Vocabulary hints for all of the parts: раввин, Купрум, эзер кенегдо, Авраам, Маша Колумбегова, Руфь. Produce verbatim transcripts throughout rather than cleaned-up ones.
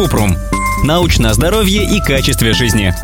Купрум. Научное здоровье и качество жизни.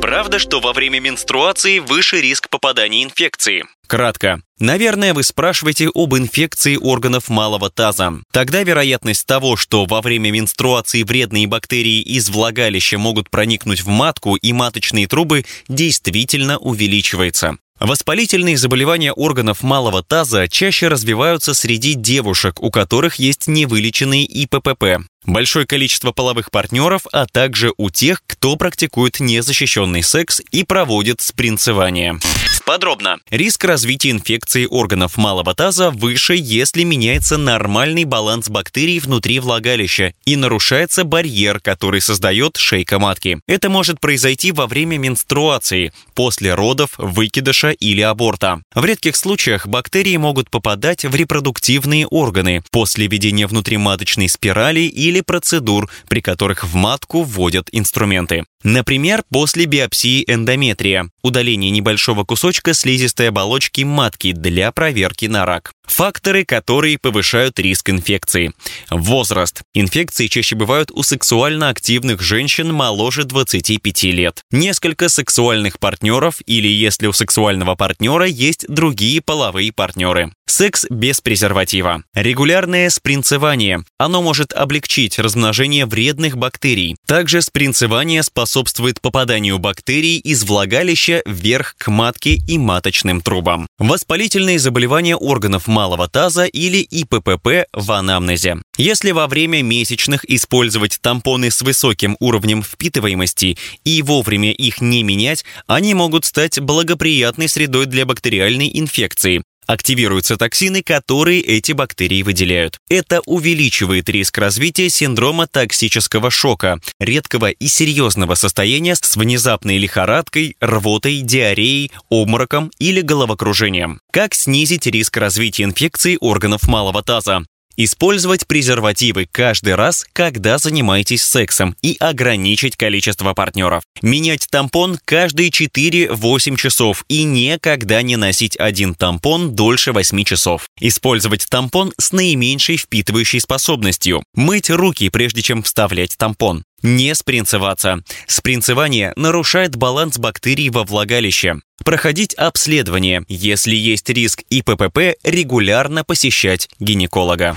Правда, что во время менструации выше риск попадания инфекции? Кратко. Наверное, вы спрашиваете об инфекции органов малого таза. Тогда вероятность того, что во время менструации вредные бактерии из влагалища могут проникнуть в матку и маточные трубы, действительно увеличивается. Воспалительные заболевания органов малого таза чаще развиваются среди девушек, у которых есть невылеченные И П П П, большое количество половых партнеров, а также у тех, кто практикует незащищенный секс и проводит спринцевание. Подробно. Риск развития инфекции органов малого таза выше, если меняется нормальный баланс бактерий внутри влагалища и нарушается барьер, который создает шейка матки. Это может произойти во время менструации, после родов, выкидыша или аборта. В редких случаях бактерии могут попадать в репродуктивные органы после введения внутриматочной спирали или процедур, при которых в матку вводят инструменты. Например, после биопсии эндометрия, удаления небольшого кусочка слизистой оболочки матки для проверки на рак. Факторы, которые повышают риск инфекции. Возраст. Инфекции чаще бывают у сексуально активных женщин моложе двадцати пяти лет. Несколько сексуальных партнеров или если у сексуального партнера есть другие половые партнеры. Секс без презерватива. Регулярное спринцевание. Оно может облегчить размножение вредных бактерий. Также спринцевание способствует попаданию бактерий из влагалища вверх к матке и маточным трубам. Воспалительные заболевания органов малого таза или И П П П в анамнезе. Если во время месячных использовать тампоны с высоким уровнем впитываемости и вовремя их не менять, они могут стать благоприятной средой для бактериальной инфекции. Активируются токсины, которые эти бактерии выделяют. Это увеличивает риск развития синдрома токсического шока, редкого и серьезного состояния с внезапной лихорадкой, рвотой, диареей, обмороком или головокружением. Как снизить риск развития инфекции органов малого таза? Использовать презервативы каждый раз, когда занимаетесь сексом, и ограничить количество партнеров. Менять тампон каждые четыре-восемь часов и никогда не носить один тампон дольше восьми часов. Использовать тампон с наименьшей впитывающей способностью. Мыть руки, прежде чем вставлять тампон. Не спринцеваться. Спринцевание нарушает баланс бактерий во влагалище. Проходить обследование. Если есть риск И П П П, регулярно посещать гинеколога.